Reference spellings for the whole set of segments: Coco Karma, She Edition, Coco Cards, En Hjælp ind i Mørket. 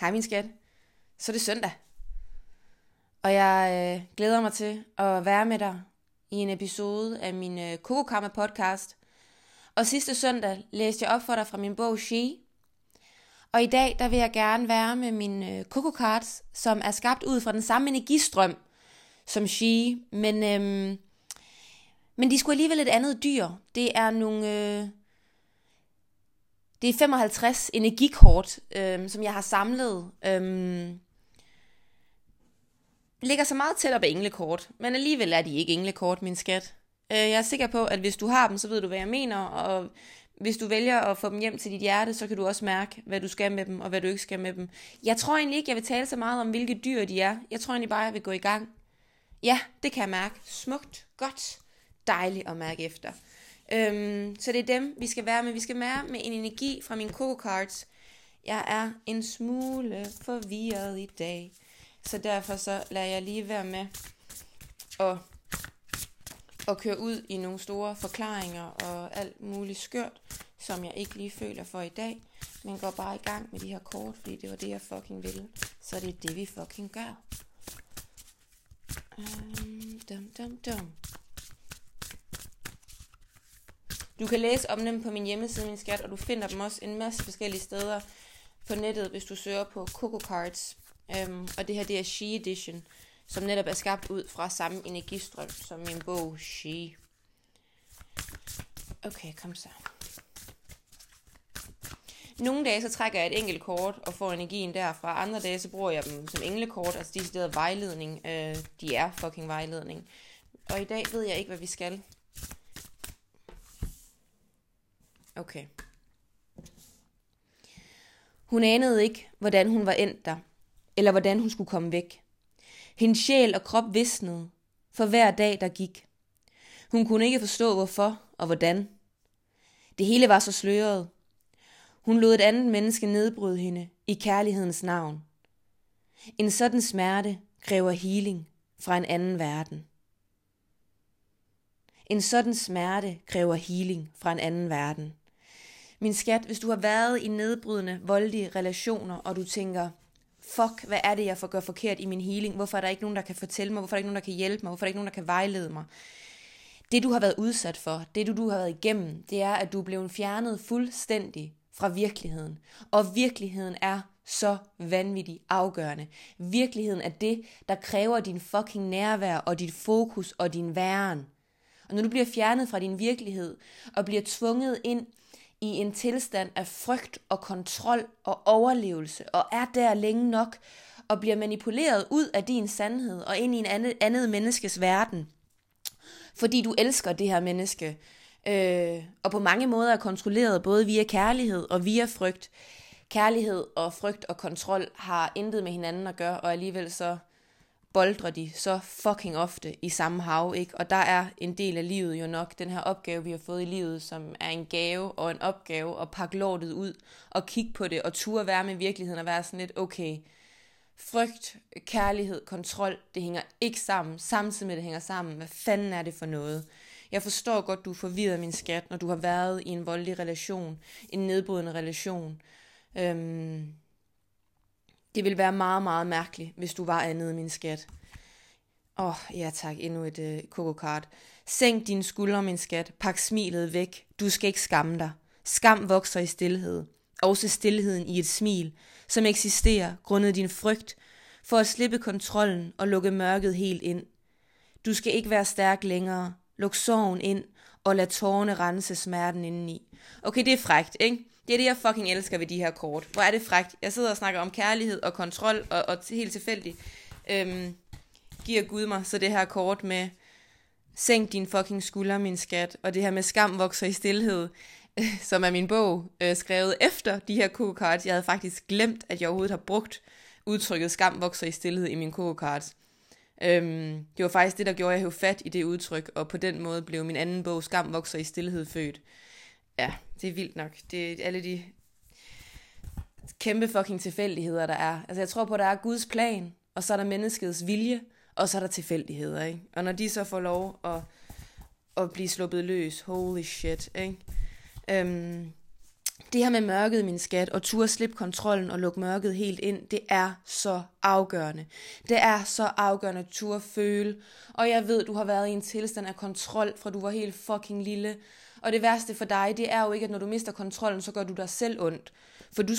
hej min skat, så er det søndag. Og jeg glæder mig til at være med dig i en episode af min Coco Karma podcast. Og sidste søndag læste jeg op for dig fra min bog She. Og i dag der vil jeg gerne være med mine Coco Cards, som er skabt ud fra den samme energistrøm som She. Men de er sgu alligevel et andet dyr. Det er nogle... Det er 55 energikort, som jeg har samlet. Ligger så meget tæt op af englekort, men alligevel er de ikke englekort, min skat. Jeg er sikker på, at hvis du har dem, så ved du, hvad jeg mener, og hvis du vælger at få dem hjem til dit hjerte, så kan du også mærke, hvad du skal med dem, og hvad du ikke skal med dem. Jeg tror egentlig ikke, jeg vil tale så meget om, hvilke dyr de er. Jeg tror egentlig bare, jeg vil gå i gang. Ja, det kan jeg mærke. Smukt, godt, dejligt at mærke efter. Så det er dem, vi skal være med. Vi skal være med en energi fra mine Coco Cards. Jeg er en smule forvirret i dag, så derfor så lader jeg lige være med at køre ud i nogle store forklaringer og alt muligt skørt, som jeg ikke lige føler for i dag. Men går bare i gang med de her kort, fordi det var det, jeg fucking ville. Så det er det, vi fucking gør. Du kan læse om dem på min hjemmeside, min skat, og du finder dem også en masse forskellige steder på nettet, hvis du søger på Coco Cards. Og det her, det er She Edition, som netop er skabt ud fra samme energistrøm som min bog She. Okay, kom så. Nogle dage så trækker jeg et enkelt kort og får energien derfra. Andre dage så bruger jeg dem som englekort, altså de steder vejledning. De er fucking vejledning. Og i dag ved jeg ikke, hvad vi skal. Okay. Hun anede ikke, hvordan hun var endt der, eller hvordan hun skulle komme væk. Hendes sjæl og krop visnede for hver dag, der gik. Hun kunne ikke forstå, hvorfor og hvordan. Det hele var så sløret. Hun lod et andet menneske nedbryde hende i kærlighedens navn. En sådan smerte kræver healing fra en anden verden. En sådan smerte kræver healing fra en anden verden. Min skat, hvis du har været i nedbrydende, voldelige relationer, og du tænker, fuck, hvad er det, jeg får gør forkert i min healing? Hvorfor er der ikke nogen, der kan fortælle mig? Hvorfor er der ikke nogen, der kan hjælpe mig? Hvorfor er der ikke nogen, der kan vejlede mig? Det, du har været udsat for, det, du har været igennem, det er, at du er blevet fjernet fuldstændig fra virkeligheden. Og virkeligheden er så vanvittigt afgørende. Virkeligheden er det, der kræver din fucking nærvær og dit fokus og din væren. Og når du bliver fjernet fra din virkelighed og bliver tvunget ind i en tilstand af frygt og kontrol og overlevelse, og er der længe nok, og bliver manipuleret ud af din sandhed og ind i en andet menneskes verden, fordi du elsker det her menneske, og på mange måder er kontrolleret både via kærlighed og via frygt. Kærlighed og frygt og kontrol har intet med hinanden at gøre, og alligevel så boldrer de så fucking ofte i samme hav, ikke? Og der er en del af livet jo nok den her opgave, vi har fået i livet, som er en gave og en opgave at pakke lortet ud og kigge på det og turde være med virkeligheden og være sådan lidt, okay, frygt, kærlighed, kontrol, det hænger ikke sammen, samtidig med det hænger sammen. Hvad fanden er det for noget? Jeg forstår godt, du er forvirret, min skat, når du har været i en voldelig relation, en nedbrydende relation. Det ville være meget, meget mærkeligt, hvis du var andet, min skat. Ja tak, endnu et Coco Card. Sænk dine skuldre, min skat. Pak smilet væk. Du skal ikke skamme dig. Skam vokser i stilhed. Også stilheden i et smil, som eksisterer grundet din frygt, for at slippe kontrollen og lukke mørket helt ind. Du skal ikke være stærk længere. Luk sorgen ind, og lad tårerne rense smerten indeni. Okay, det er frækt, ikke? Det er det, jeg fucking elsker ved de her kort. Hvor er det frækt. Jeg sidder og snakker om kærlighed og kontrol, og helt tilfældigt giver Gud mig så det her kort med, sænk din fucking skulder, min skat, og det her med skam vokser i stilhed, som er min bog, skrevet efter de her Coco Cards. Jeg havde faktisk glemt, at jeg overhovedet har brugt udtrykket skam vokser i stilhed i mine Coco Cards. Det var faktisk det, der gjorde, at jeg hævde fat i det udtryk, og på den måde blev min anden bog, Skam vokser i stilhed, født. Ja, det er vildt nok. Det er alle de kæmpe fucking tilfældigheder, der er. Altså jeg tror på, at der er Guds plan, og så er der menneskets vilje, og så er der tilfældigheder, ikke? Og når de så får lov at blive sluppet løs, holy shit, ikke? Det her med mørket, min skat, og turde slippe kontrollen og lukke mørket helt ind, det er så afgørende. Det er så afgørende at turde føle. Og jeg ved, du har været i en tilstand af kontrol, fra du var helt fucking lille. Og det værste for dig, det er jo ikke, at når du mister kontrollen, så gør du dig selv ondt. For du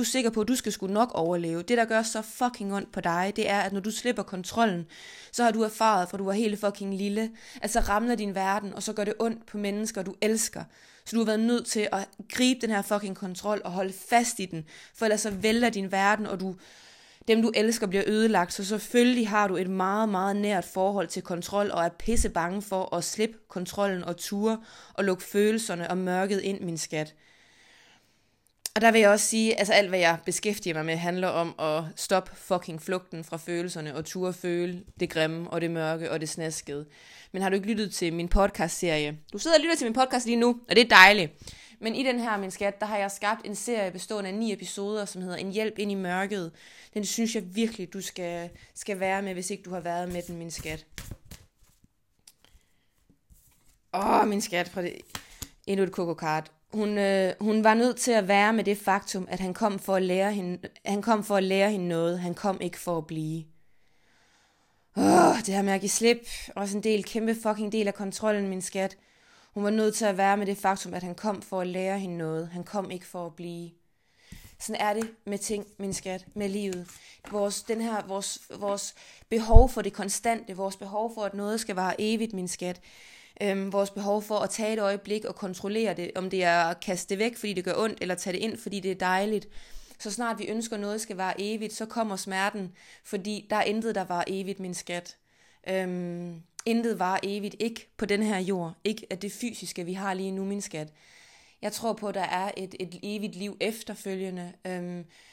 er sikker på, at du skal sgu nok overleve. Det, der gør så fucking ondt på dig, det er, at når du slipper kontrollen, så har du erfaret, for du var helt fucking lille, at så ramler din verden, og så gør det ondt på mennesker, du elsker. Så du har været nødt til at gribe den her fucking kontrol og holde fast i den, for ellers så vælter din verden, og dem du elsker bliver ødelagt. Så selvfølgelig har du et meget, meget nært forhold til kontrol, og er pisse bange for at slippe kontrollen og ture, og lukke følelserne og mørket ind, min skat. Og der vil jeg også sige, altså alt hvad jeg beskæftiger mig med, handler om at stoppe fucking flugten fra følelserne, og ture føle det grimme, og det mørke, og det snaskede. Men har du ikke lyttet til min podcastserie? Du sidder og lytter til min podcast lige nu, og det er dejligt. Men i den her, min skat, der har jeg skabt en serie bestående af 9 episoder, som hedder En Hjælp ind i Mørket. Den synes jeg virkelig, du skal være med, hvis ikke du har været med den, min skat. Min skat, prøv det. Endnu et Coco Card. Hun var nødt til at være med det faktum, at han kom for at lære hende noget. Han kom ikke for at blive. Det her med at give slip. Også en kæmpe fucking del af kontrollen, min skat. Hun var nødt til at være med det faktum, at han kom for at lære hende noget. Han kom ikke for at blive. Sådan er det med ting, min skat, med livet. Vores behov for det konstante, vores behov for, at noget skal vare evigt, min skat. Vores behov for at tage et øjeblik og kontrollere det, om det er at kaste det væk, fordi det gør ondt, eller tage det ind, fordi det er dejligt. Så snart vi ønsker, noget skal vare evigt, så kommer smerten, fordi der er intet, der varer evigt, min skat. Intet varer evigt, ikke på den her jord, ikke af det fysiske, vi har lige nu, min skat. Jeg tror på, at der er et evigt liv efterfølgende,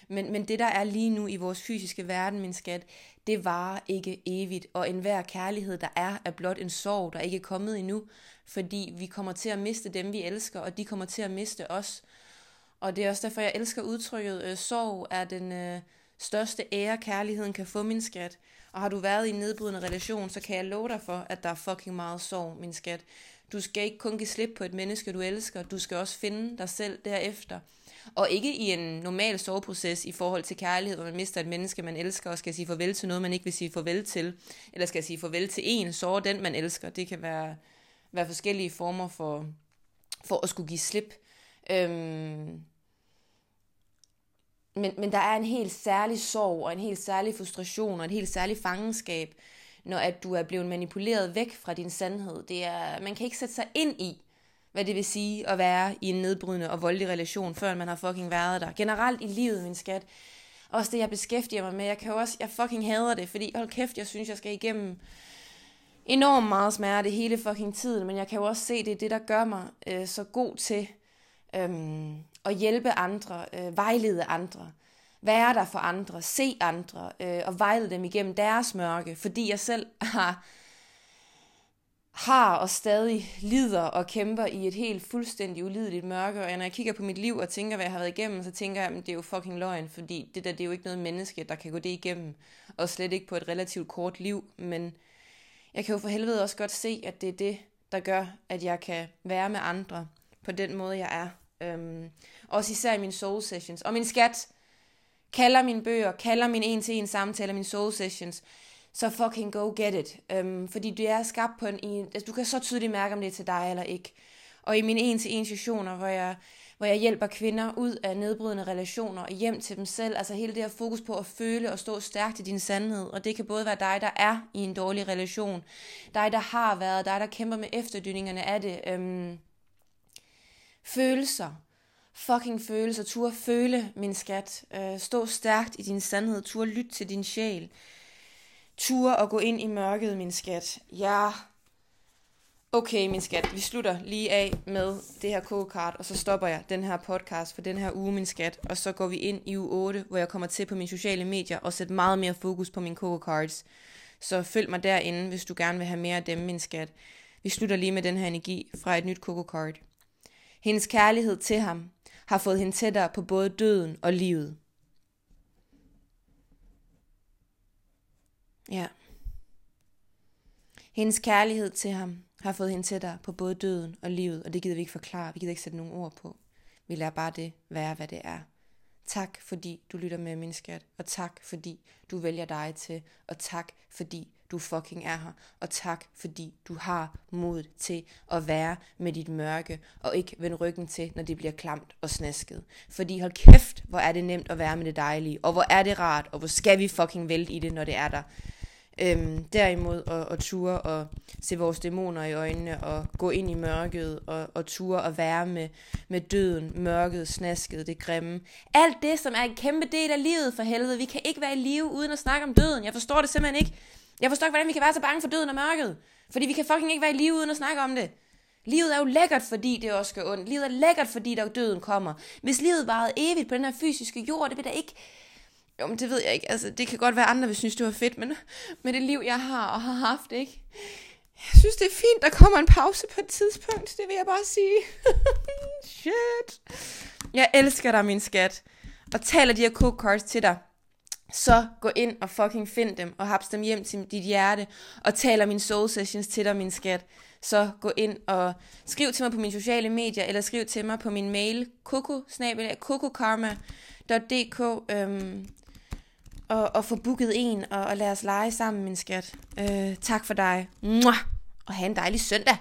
men det, der er lige nu i vores fysiske verden, min skat, det varer ikke evigt, og enhver kærlighed, der er blot en sorg, der ikke er kommet endnu, fordi vi kommer til at miste dem, vi elsker, og de kommer til at miste os. Og det er også derfor, jeg elsker udtrykket, sorg er den største ære, kærligheden kan få, min skat. Og har du været i en nedbrydende relation, så kan jeg love dig for, at der er fucking meget sorg, min skat. Du skal ikke kun give slip på et menneske, du elsker. Du skal også finde dig selv derefter. Og ikke i en normal sorgproces i forhold til kærlighed, hvor man mister et menneske, man elsker, og skal sige farvel til noget, man ikke vil sige farvel til. Eller skal sige farvel til en, såre den, man elsker. Det kan være forskellige former for at skulle give slip. Men der er en helt særlig sorg, og en helt særlig frustration, og en helt særlig fangenskab, når at du er blevet manipuleret væk fra din sandhed. Det er, man kan ikke sætte sig ind i, hvad det vil sige at være i en nedbrydende og voldelig relation, før man har fucking været der. Generelt i livet, min skat. Også det, jeg beskæftiger mig med. Jeg fucking hader det, fordi hold kæft, jeg synes, jeg skal igennem enormt meget smerte hele fucking tiden. Men jeg kan jo også se, det er det, der gør mig så god til at hjælpe andre, vejlede andre, være der for andre, se andre, og vejlede dem igennem deres mørke, fordi jeg selv har og stadig lider og kæmper i et helt fuldstændig ulideligt mørke, og når jeg kigger på mit liv og tænker, hvad jeg har været igennem, så tænker jeg, at det er jo fucking løgn, fordi det der, det er jo ikke noget menneske, der kan gå det igennem, og slet ikke på et relativt kort liv, men jeg kan jo for helvede også godt se, at det er det, der gør, at jeg kan være med andre på den måde, jeg er. Også især i mine soul sessions. Og min skat kalder mine bøger, kalder mine en-til-en samtaler, mine soul sessions, så fucking go get it. Fordi det er skabt på en... Altså, du kan så tydeligt mærke, om det er til dig eller ikke. Og i mine en-til-en sessioner, hvor jeg hjælper kvinder ud af nedbrydende relationer og hjem til dem selv, altså hele det her fokus på at føle og stå stærkt i din sandhed. Og det kan både være dig, der er i en dårlig relation, dig, der har været, dig, der kæmper med efterdyningerne af det, følelser, fucking følelser, turde føle, min skat, stå stærkt i din sandhed, turde lytte til din sjæl, turde at gå ind i mørket, min skat. Ja, okay, min skat, vi slutter lige af med det her kokekart, og så stopper jeg den her podcast for den her uge, min skat, og så går vi ind i uge 8, hvor jeg kommer til på mine sociale medier og sætter meget mere fokus på mine Coco Cards. Så følg mig derinde, hvis du gerne vil have mere af dem, min skat. Vi slutter lige med den her energi fra et nyt Coco Card. Hendes kærlighed til ham har fået hende tættere på både døden og livet. Ja. Hendes kærlighed til ham har fået hende tættere på både døden og livet, og det gider vi ikke forklare, vi gider ikke sætte nogen ord på. Vi lader bare det være, hvad det er. Tak, fordi du lytter med, min skat. Og tak, fordi du vælger dig til. Og tak, fordi du fucking er her. Og tak, fordi du har mod til at være med dit mørke. Og ikke vende ryggen til, når det bliver klamt og snasket. Fordi hold kæft, hvor er det nemt at være med det dejlige. Og hvor er det rart. Og hvor skal vi fucking vælte i det, når det er der. Derimod at ture og se vores dæmoner i øjnene og gå ind i mørket og ture og være med døden, mørket, snasket, det grimme. Alt det, som er en kæmpe del af livet, for helvede. Vi kan ikke være i live uden at snakke om døden. Jeg forstår det simpelthen ikke. Jeg forstår ikke, hvordan vi kan være så bange for døden og mørket. Fordi vi kan fucking ikke være i live uden at snakke om det. Livet er jo lækkert, fordi det også gør ondt. Livet er lækkert, fordi der døden kommer. Hvis livet varede evigt på den her fysiske jord, det vil der ikke... Jo, men det ved jeg ikke. Altså, det kan godt være, andre vil synes, det var fedt, men med det liv, jeg har og har haft, ikke? Jeg synes, det er fint, der kommer en pause på et tidspunkt. Det vil jeg bare sige. Shit. Jeg elsker dig, min skat. Og taler de her Coco Cards til dig, så gå ind og fucking find dem, og haps dem hjem til dit hjerte, og taler mine soul sessions til dig, min skat. Så gå ind og skriv til mig på mine sociale medier, eller skriv til mig på min mail, coco@cocokarma.dk, og få booket en, og lad os lege sammen, min skat. Tak for dig. Mwah! Og have en dejlig søndag.